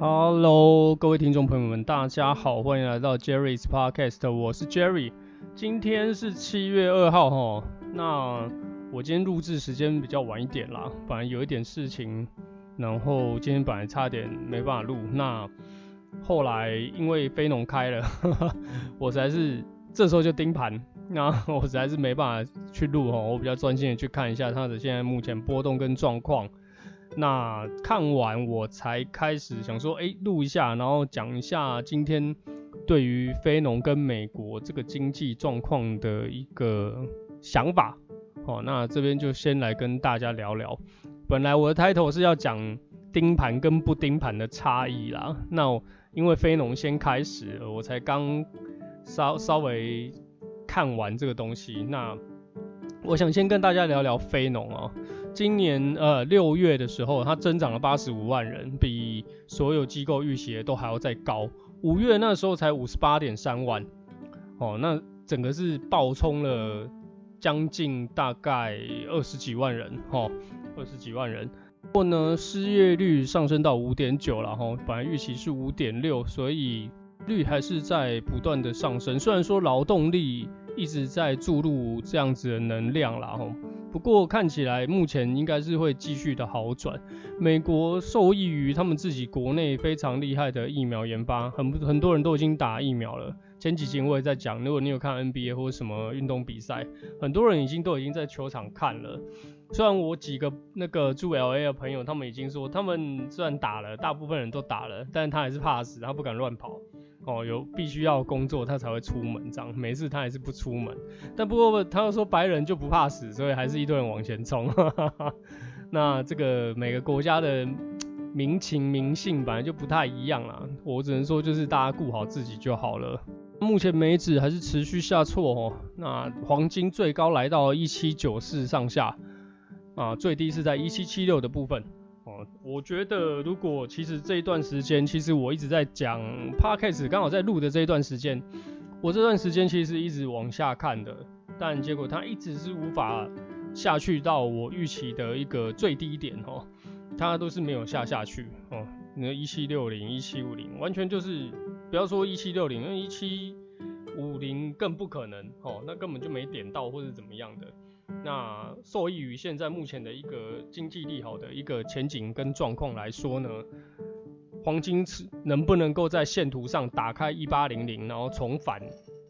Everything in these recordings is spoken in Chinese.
Hello， 各位听众朋友们，大家好，欢迎来到 Jerry's Podcast， 我是 Jerry。今天是7月2号哈，那我今天录制时间比较晚一点啦，本来有一点事情，然后今天本来差点没办法录，那后来因为非农开了，我实在是这时候就盯盘，那我实在是没办法去录哈，我比较专心的去看一下它的现在目前波动跟状况。那看完我才开始想说，录一下，然后讲一下今天对于非农跟美国这个经济状况的一个想法。好，那这边就先来跟大家聊聊。本来我的 title 是要讲盯盘跟不盯盘的差异啦。那因为非农先开始，我才刚稍微看完这个东西。那我想先跟大家聊聊非农啊。今年6月的时候，它增长了85万人，比所有机构预期的都还要再高。5月那时候才 58.3 万，那整个是爆冲了将近大概20几万人，20几万人。不过呢，失业率上升到 5.9 啦，本来预期是 5.6， 所以率还是在不断的上升。虽然说劳动力一直在注入这样子的能量啦，不过看起来目前应该是会继续的好转。美国受益于他们自己国内非常厉害的疫苗研发，很多人都已经打疫苗了。前几集我也在讲，如果你有看 NBA 或什么运动比赛，很多人已经在球场看了。虽然我几个那个住 LA 的朋友，他们已经说，他们虽然打了，大部分人都打了，但是他还是怕死，他不敢乱跑。有必须要工作他才会出门，这样没事他还是不出门。但不过他又说白人就不怕死，所以还是一堆人往前冲。那这个每个国家的民情民性本来就不太一样啦，我只能说就是大家顾好自己就好了。目前美指还是持续下挫哦，那黄金最高来到1794上下，最低是在1776的部分。我觉得如果其实这一段时间，其实我一直在讲 Podcast， 刚好在录的这一段时间，我这段时间其实一直往下看的，但结果它一直是无法下去到我预期的一个最低点哦，它都是没有下去哦。你的1760、1750，完全就是不要说1760，那1750更不可能哦，那根本就没点到或是怎么样的。那受益于现在目前的一个经济利好的一个前景跟状况来说呢，黄金能不能够在线图上打开1800，然后重返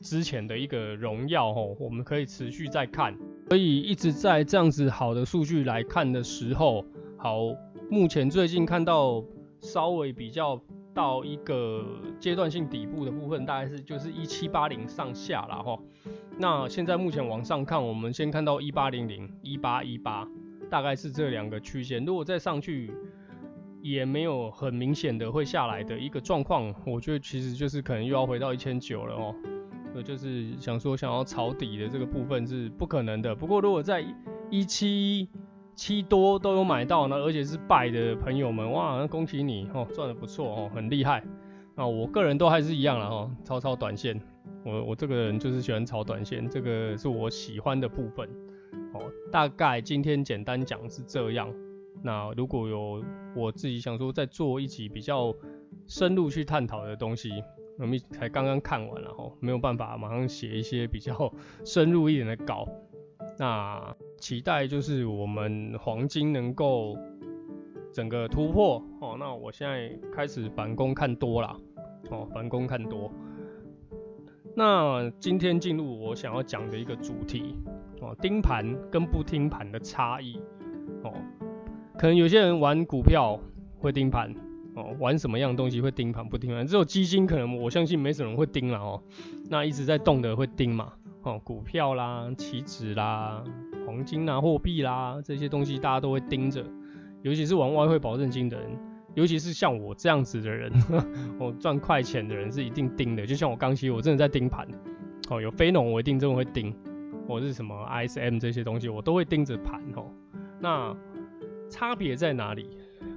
之前的一个荣耀哦，我们可以持续再看。所以一直在这样子好的数据来看的时候，好，目前最近看到稍微比较到一个阶段性底部的部分，大概是就是1780上下啦吼。那现在目前往上看，我们先看到1800、1818，大概是这两个区间。如果再上去，也没有很明显的会下来的一个状况，我觉得其实就是可能又要回到1900了哦。就是想要抄底的这个部分是不可能的。不过如果在17多都有买到呢，而且是buy的朋友们，哇，恭喜你哦，赚得不错哦，很厉害。那我个人都还是一样啦哦，抄短线。我这个人就是喜欢炒短线，这个是我喜欢的部分。大概今天简单讲是这样。那如果有我自己想说再做一集比较深入去探讨的东西，我们才刚刚看完了哦，没有办法马上写一些比较深入一点的稿。那期待就是我们黄金能够整个突破哦。那我现在开始反攻看多啦哦，反攻看多。那今天进入我想要讲的一个主题哦，盯盘跟不盯盘的差异哦。可能有些人玩股票会盯盘哦，玩什么样的东西会盯盘不盯盘？只有基金可能我相信没什么人会盯啦哦。那一直在动的会盯嘛哦，股票啦、期指啦、黄金啦、货币啦这些东西大家都会盯着，尤其是玩外汇保证金的人。尤其是像我这样子的人，我赚快钱的人是一定盯的。就像我刚期，我真的在盯盘。哦，有非农我一定真的会盯，或是什么 ISM 这些东西，我都会盯着盘哦。那差别在哪里？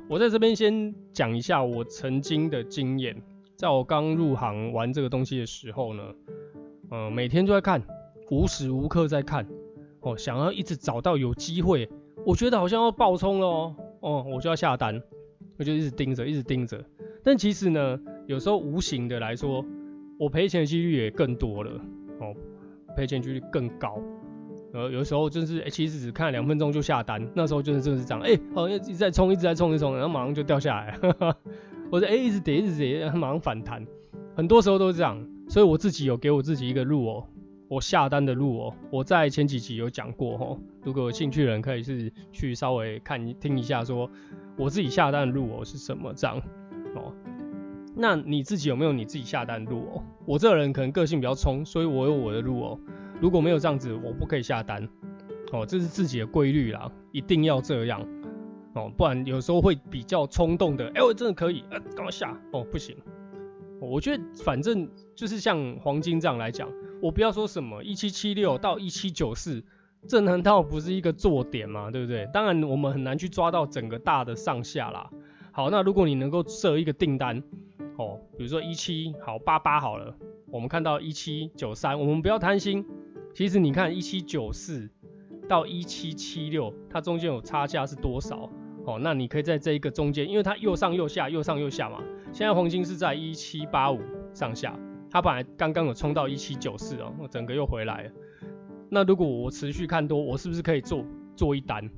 我在这边先讲一下我曾经的经验。在我刚入行玩这个东西的时候呢，每天就在看，无时无刻在看。哦，想要一直找到有机会，我觉得好像要爆冲了哦，我就要下单。我就一直盯着，但其实呢，有时候无形的来说，我赔钱的几率也更多了哦，赔钱几率更高。有时候就是、其实只看2分钟就下单，那时候就是真的是这样，好像一直在冲，然后马上就掉下来了，或者一直跌，然后马上反弹，很多时候都是这样。所以我自己有给我自己一个路哦，我下单的路哦，我在前几集有讲过哦，如果有兴趣的人可以是去稍微看听一下，说我自己下单的路哦是什么这样哦。那你自己有没有你自己下单的路哦？我这个人可能个性比较冲，所以我有我的路哦。如果没有这样子，我不可以下单哦，这是自己的规律啦，一定要这样哦，不然有时候会比较冲动的，我真的可以，赶快下哦，不行。我觉得反正就是像黄金这样来讲，我不要说什么1776到1794，这难道不是一个坐点吗？对不对？当然我们很难去抓到整个大的上下啦。好，那如果你能够设一个订单，比如说17好88好了，我们看到1793，我们不要贪心。其实你看1794到1776，它中间有差价是多少？那你可以在这一个中间，因为它又上又下，又上又下嘛。现在黄金是在1785上下，它本来刚刚有冲到1794哦，整个又回来了。那如果我持续看多，我是不是可以做一单？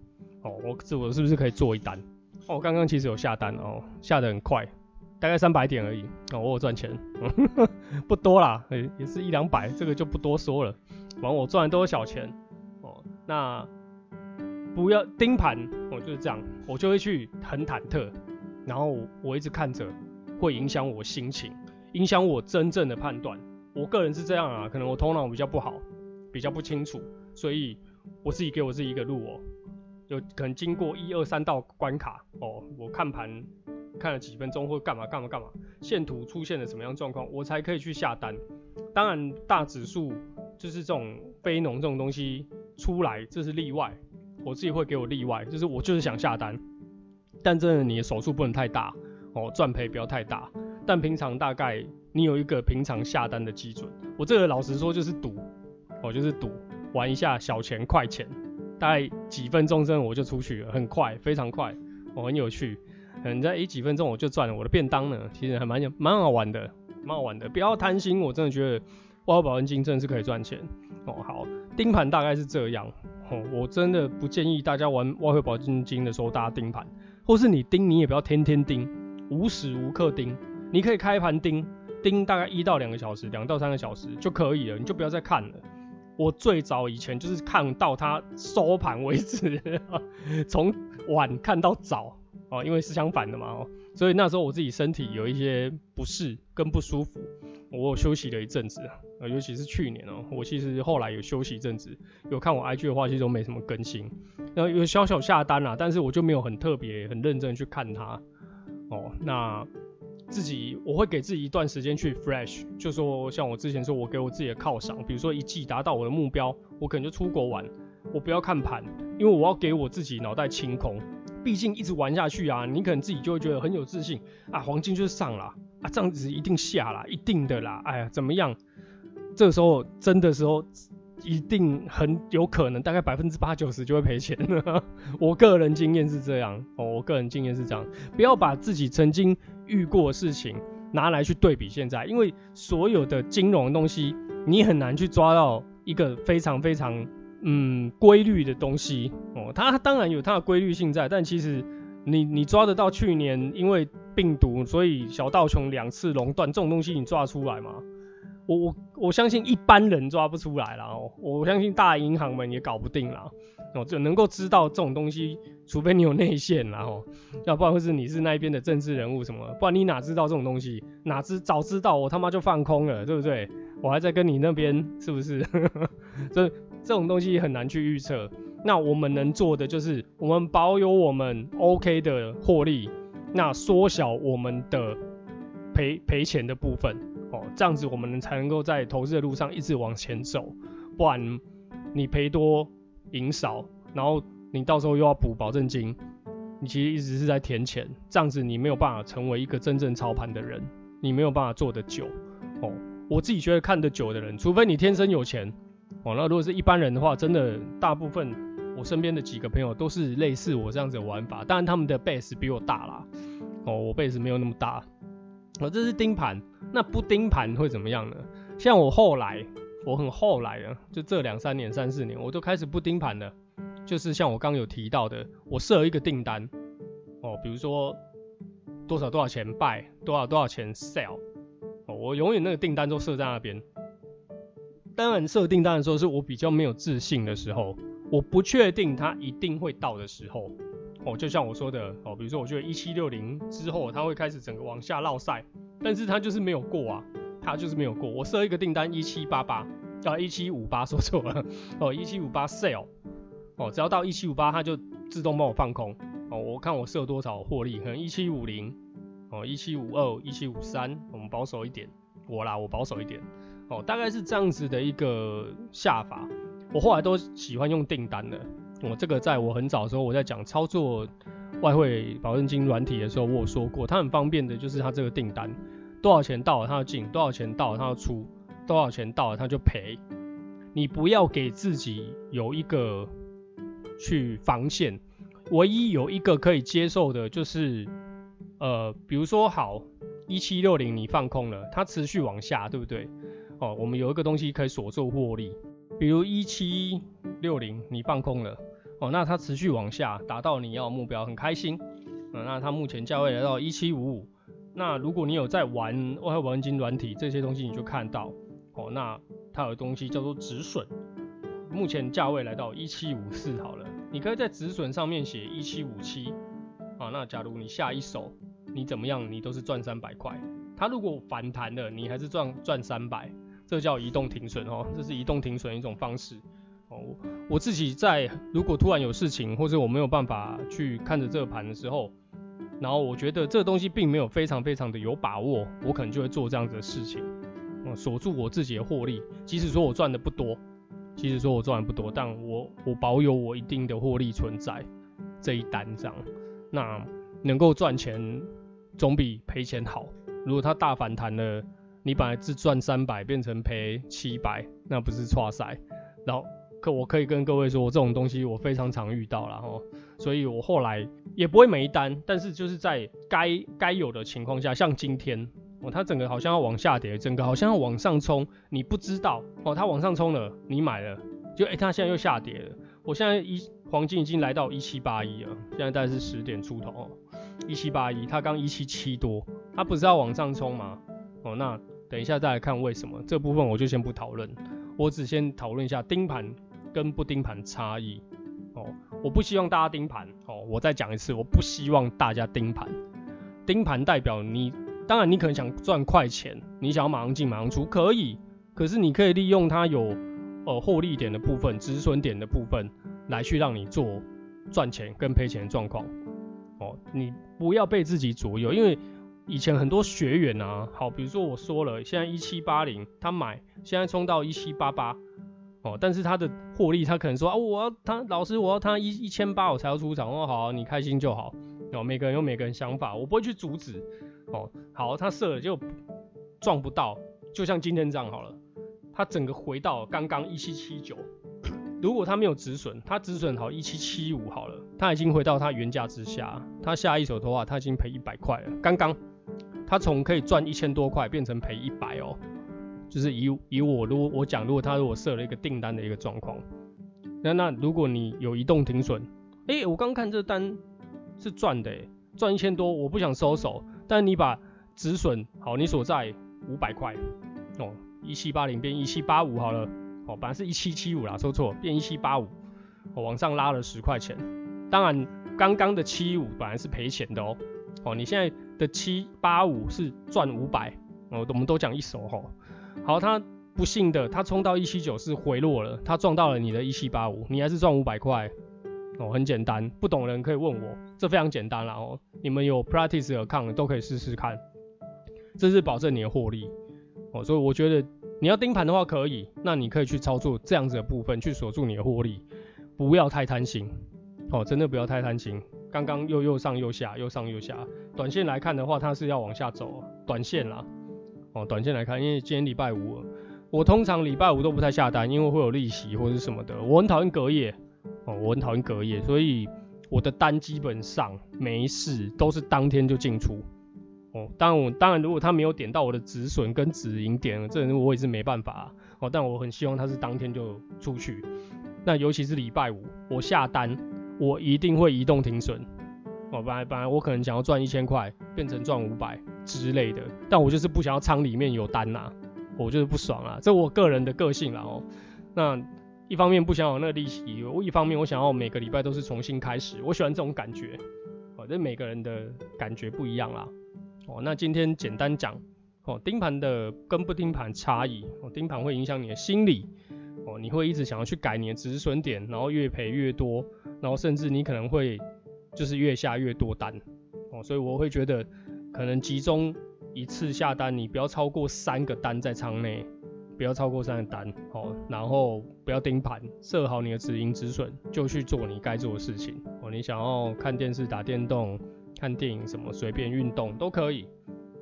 我是不是可以做一单？我刚刚其实有下单哦，下得很快，大概300点而已哦，我有赚钱，不多啦，也是100-200，这个就不多说了。反正我赚的都是小钱哦，那不要盯盘，就是这样，我就会去很忐忑，然后我一直看着，会影响我心情，影响我真正的判断。我个人是这样啊，可能我头脑比较不好，比较不清楚，所以我自己给我自己一个路哦，有可能经过1、2、3道关卡哦，我看盘看了几分钟或干嘛，线图出现了什么样状况，我才可以去下单。当然大指数就是这种非农这种东西出来，这是例外。我自己会给我例外，就是我就是想下单，但真的你的手术不能太大哦，赚赔不要太大，但平常大概你有一个平常下单的基准。我这个老实说就是赌，玩一下小钱快钱，大概几分钟之后我就出去了，很快，非常快哦，很有趣，你在几分钟我就赚了我的便当呢，其实还蛮好玩的，不要贪心，我真的觉得外汇保证金真的是可以赚钱哦。好，盯盘大概是这样。我真的不建议大家玩外汇保证金的时候大家盯盘，或是你盯你也不要天天盯，无时无刻盯，你可以开盘盯大概1到2个小时，2到3个小时就可以了，你就不要再看了。我最早以前就是看到它收盘为止，从晚看到早哦，因为是相反的嘛哦，所以那时候我自己身体有一些不适跟不舒服，我有休息了一阵子，尤其是去年哦，我其实后来有休息一阵子，有看我 IG 的话其实都没什么更新，然后有小小下单啦，但是我就没有很特别很认真去看它哦。那自己我会给自己一段时间去 fresh， 就说像我之前说我给我自己的犒赏，比如说一季达到我的目标，我可能就出国玩，我不要看盘，因为我要给我自己脑袋清空。毕竟一直玩下去啊，你可能自己就会觉得很有自信啊，黄金就是上啦啊，这样子一定下啦，一定的啦，哎呀怎么样？这个时候真的时候，一定很有可能大概80%-90%就会赔钱了。我个人经验是这样哦，不要把自己曾经遇过的事情拿来去对比现在，因为所有的金融的东西，你很难去抓到一个非常非常规律的东西哦，它当然有它的规律性在，但其实你抓得到去年因为病毒，所以小道琼2次熔断这种东西，你抓出来吗？我相信一般人抓不出来啦哦，我相信大银行们也搞不定啦哦，就能够知道这种东西，除非你有内线啦哦，要不然或是你是那边的政治人物什么，不然你哪知道这种东西？早知道我他妈就放空了，对不对？我还在跟你那边是不是？所以这种东西很难去预测。那我们能做的就是我们保有我们 OK 的获利，那缩小我们的赔钱的部分。哦，这样子我们才能够在投资的路上一直往前走，不然你赔多赢少，然后你到时候又要补保证金，你其实一直是在填钱，这样子你没有办法成为一个真正操盘的人，你没有办法做得久。哦，我自己觉得看得久的人，除非你天生有钱。哦，那如果是一般人的话，真的大部分我身边的几个朋友都是类似我这样子的玩法，当然他们的 base 比我大啦。哦，我 base 没有那么大。这是盯盘。那不盯盘会怎么样呢？像我后来，我很后来啊，就这2、3年、3、4年，我都开始不盯盘了。就是像我刚有提到的，我设一个订单，比如说多少多少钱 buy， 多少多少钱 sell，我永远那个订单都设在那边。当然设订单的时候是我比较没有自信的时候，我不确定它一定会到的时候。就像我说的，比如说我觉得1760之后它会开始整个往下落赛，但是它就是没有过啊，它就是没有过。我设一个订单1758说错了，1758 sale，只要到1758它就自动帮我放空。我看我设多少获利，可能1750、1752 1753，我们保守一点，我保守一点，大概是这样子的一个下法。我后来都喜欢用订单的。这个在我很早的时候，我在讲操作外汇保证金软体的时候，我有说过，它很方便的就是它这个订单，多少钱到了它要进，多少钱到了它要出，多少钱到了它就赔。你不要给自己有一个去防线，唯一有一个可以接受的就是，比如说好1760你放空了，它持续往下，对不对？我们有一个东西可以锁住获利，比如1760你放空了。那它持续往下，达到你要的目标，很开心。那它目前价位来到1755。那如果你有在玩外汇保证金软体这些东西，你就看到，那它有东西叫做止损。目前价位来到1754好了，你可以在止损上面写1757。那假如你下一手，你怎么样，你都是赚300块。它如果反弹了，你还是赚300，这叫移动停损这是移动停损一种方式。我自己在如果突然有事情，或者我没有办法去看着这个盘的时候，然后我觉得这东西并没有非常非常的有把握，我可能就会做这样子的事情，锁住我自己的获利。即使说我赚的不多，但我保有我一定的获利存在这一单张。那能够赚钱总比赔钱好。如果它大反弹了，你本来是赚300变成赔700，那不是挫赛。然后我可以跟各位说，我这种东西我非常常遇到啦，所以我后来也不会每一单，但是就是在该有的情况下，像今天，它整个好像要往下跌，整个好像要往上冲，你不知道，它往上冲了，你买了，就它现在又下跌了。我现在黄金已经来到1781了，现在大概是10点出头1781，它刚177多，它不是要往上冲吗？那等一下再来看为什么，这部分我就先不讨论，我只先讨论一下盯盘跟不盯盘差异。我不希望大家盯盘，我再讲一次，我不希望大家盯盘。盯盘代表你，当然你可能想赚快钱，你想要马上进马上出，可以，可是你可以利用它有获利点的部分、止损点的部分来去让你做赚钱跟赔钱的状况。你不要被自己左右，因为以前很多学员啊，比如说我说了，现在1780他买，现在冲到1788，但是他的获利，他可能说老师我要他1800我才要出场，好啊，你开心就好，每个人有每个人想法，我不会去阻止，好，他射了就撞不到，就像今天这样好了，他整个回到刚刚1779，如果他没有止损，他止损好1775好了，他已经回到他原价之下，他下一手的话，他已经赔100块了，刚刚。他从可以赚1000多块变成赔100就是以我讲，如果他设了一个订单的一个状况，那如果你有移动停损，我刚看这单是赚的，赚1000多，我不想收手，但你把止损好，你所在500块1780变1785好了，本来是1775啦，说错，变1785，往上拉了10块钱，当然刚刚的75本来是赔钱的你现在的785是赚500，我们都讲一手好，他不幸的，他冲到179是回落了，他撞到了你的1785，你还是赚500块很简单，不懂的人可以问我，这非常简单啦你们有 practice account 都可以试试看，这是保证你的获利所以我觉得你要盯盘的话可以，那你可以去操作这样子的部分去锁住你的获利，不要太贪心真的不要太贪心。刚刚又上又下，又上又下，短线来看的话，它是要往下走，短线啦。短线来看，因为今天礼拜五了，我通常礼拜五都不太下单，因为会有利息或是什么的，我很讨厌隔夜所以我的单基本上没事，都是当天就进出。哦，当然如果他没有点到我的止损跟止盈点，这我也是没办法啊，哦，但我很希望他是当天就出去。那尤其是礼拜五我下单，我一定会移动停损。哦，本来我可能想要赚1000块，变成赚500之类的，但我就是不想要仓里面有单啊，我就是不爽啊，这我个人的个性啦哦。那一方面不想有那个利息，我一方面我想要每个礼拜都是重新开始，我喜欢这种感觉。哦，这每个人的感觉不一样啦。哦，那今天简单讲，哦，盯盘的跟不盯盘差异。哦，盯盘会影响你的心理。哦，你会一直想要去改你的止损点，然后越赔越多，然后甚至你可能会就是越下越多单。哦，所以我会觉得可能集中一次下单，你不要超过3个单在仓内，不要超过3个单，好，然后不要盯盘，设好你的止盈止损，就去做你该做的事情。哦，你想要看电视、打电动、看电影什么，随便运动都可以。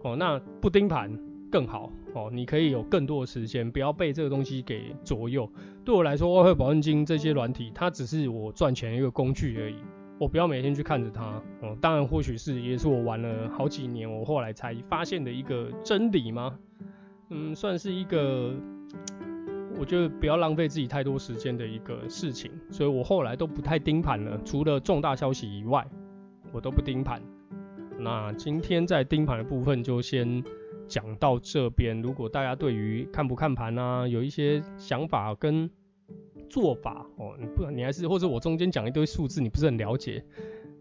哦，那不盯盘更好。哦，你可以有更多的时间，不要被这个东西给左右。对我来说，外汇保证金这些软体，它只是我赚钱的一个工具而已。我不要每天去看着它。哦，当然，或许是也是我玩了好几年，我后来才发现的一个真理吗？算是一个，我觉得不要浪费自己太多时间的一个事情，所以我后来都不太盯盘了，除了重大消息以外，我都不盯盘。那今天在盯盘的部分就先讲到这边。如果大家对于看不看盘啊，有一些想法跟做法哦，你还是或者我中间讲一堆数字，你不是很了解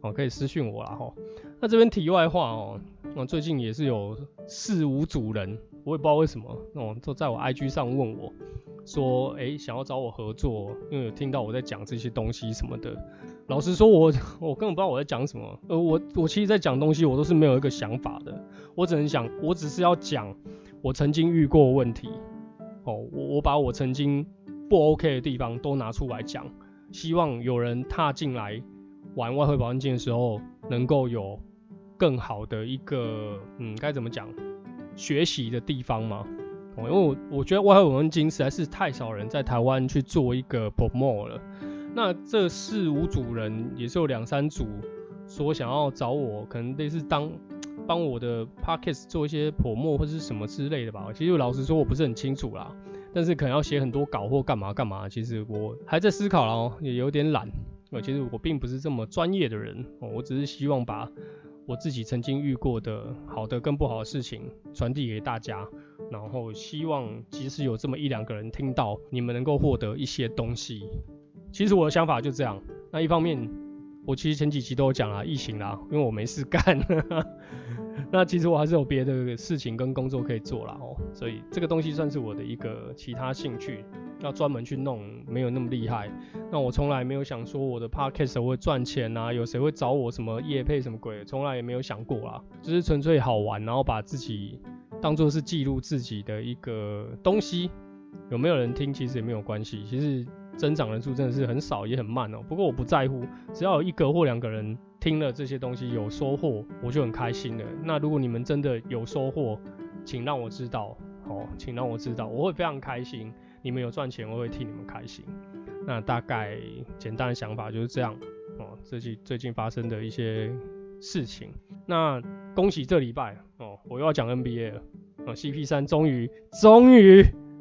哦，可以私讯我啦哦。那这边题外话哦，最近也是有4-5组人。我也不知道为什么，都在我 IG 上问我说，想要找我合作，因为有听到我在讲这些东西什么的。老实说我根本不知道我在讲什么，我其实在讲东西我都是没有一个想法的，我只是要讲我曾经遇过的问题，我把我曾经不 OK 的地方都拿出来讲，希望有人踏进来玩外汇保证金的时候能够有更好的一个该怎么讲学习的地方嘛，因为我觉得外汇保证金实在是太少人在台湾去做一个 promote 了。那这4-5组人也是有2-3组说想要找我，可能类似帮我的 podcast 做一些 promote 或是什么之类的吧。其实老实说我不是很清楚啦，但是可能要写很多稿或干嘛，其实我还在思考啦哦，也有点懒。其实我并不是这么专业的人，我只是希望把我自己曾经遇过的好的跟不好的事情传递给大家，然后希望即使有这么1-2个人听到，你们能够获得一些东西。其实我的想法就这样。那一方面我其实前几集都有讲啦，疫情啦，因为我没事干那其实我还是有别的事情跟工作可以做啦哦，所以这个东西算是我的一个其他兴趣，要专门去弄没有那么厉害。那我从来没有想说我的 podcast 我会赚钱啊，有谁会找我什么业配什么鬼，从来也没有想过啦，就是纯粹好玩，然后把自己当作是记录自己的一个东西，有没有人听其实也没有关系。其实增长人数真的是很少也很慢哦，不过我不在乎，只要有1个或2个人听了这些东西有收获，我就很开心了。那如果你们真的有收获，请让我知道哦，请让我知道，我会非常开心。你们有赚钱，我会替你们开心。那大概简单的想法就是这样哦，最近发生的一些事情。那恭喜这礼拜哦，我又要讲 NBA 了哦 ，CP3 终于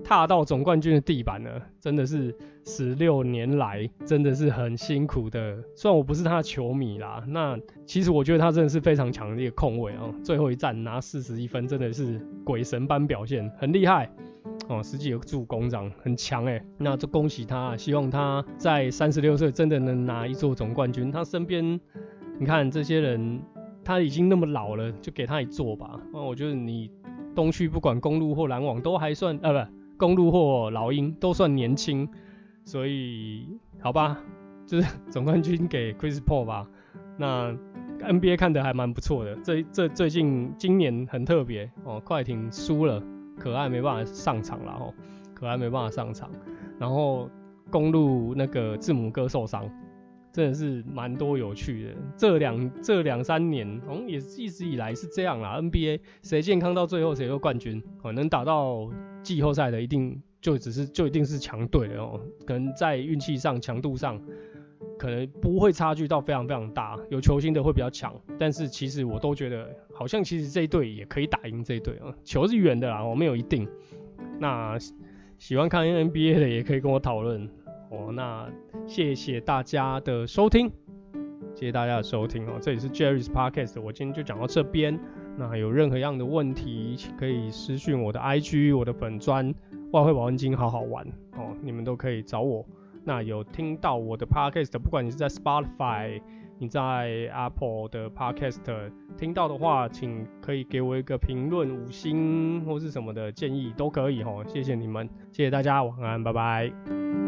踏到总冠军的地板了，真的是16年来真的是很辛苦的。虽然我不是他的球迷啦，那其实我觉得他真的是非常强的一个控卫哦，最后一战拿41分真的是鬼神般表现，很厉害哦，10几个助攻这样很强欸。那就恭喜他，希望他在36岁真的能拿一座总冠军。他身边你看这些人，他已经那么老了，就给他一座吧。我觉得你东区不管公路或篮网都还算不公路或老鹰都算年轻，所以好吧，就是总冠军给 Chris Paul 吧。那 NBA 看得还蛮不错的，今年很特别哦，快艇输了，可爱没办法上场啦哦，可爱没办法上场。然后公路那个字母哥受伤，真的是蛮多有趣的。这两三年好像也一直以来是这样啦 ，NBA 谁健康到最后谁就冠军哦，能打到季后赛的一定就一定是强队了哦，可能在运气上、强度上，可能不会差距到非常非常大，有球星的会比较强，但是其实我都觉得好像其实这一队也可以打赢这一队啊，球是圆的啦，我没有一定。那喜欢看 NBA 的也可以跟我讨论哦。那谢谢大家的收听，谢谢大家的收听哦，这里是 Jerry's Podcast， 我今天就讲到这边。那有任何样的问题可以私讯我的 IG， 我的粉专外汇保温金好好玩哦，你们都可以找我。那有听到我的 podcast， 不管你是在 Spotify， 你在 Apple 的 podcast 听到的话，请可以给我一个评论，5星或是什么的建议都可以哦，谢谢你们，谢谢大家，晚安，拜拜。